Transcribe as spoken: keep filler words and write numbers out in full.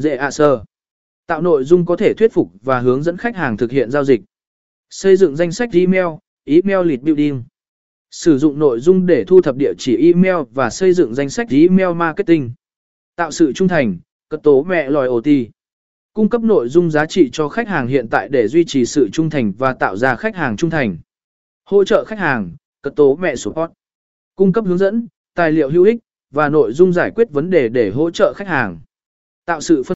dễ ạ sơ. Tạo nội dung có thể thuyết phục và hướng dẫn khách hàng thực hiện giao dịch. Xây dựng danh sách email, email list building. Sử dụng nội dung để thu thập địa chỉ email và xây dựng danh sách email marketing. Tạo sự trung thành, cất tố mẹ lòi ô tì. Cung cấp nội dung giá trị cho khách hàng hiện tại để duy trì sự trung thành và tạo ra khách hàng trung thành. Hỗ trợ khách hàng, cất tố mẹ support. Cung cấp hướng dẫn, tài liệu hữu ích và nội dung giải quyết vấn đề để hỗ trợ khách hàng. Tạo sự phân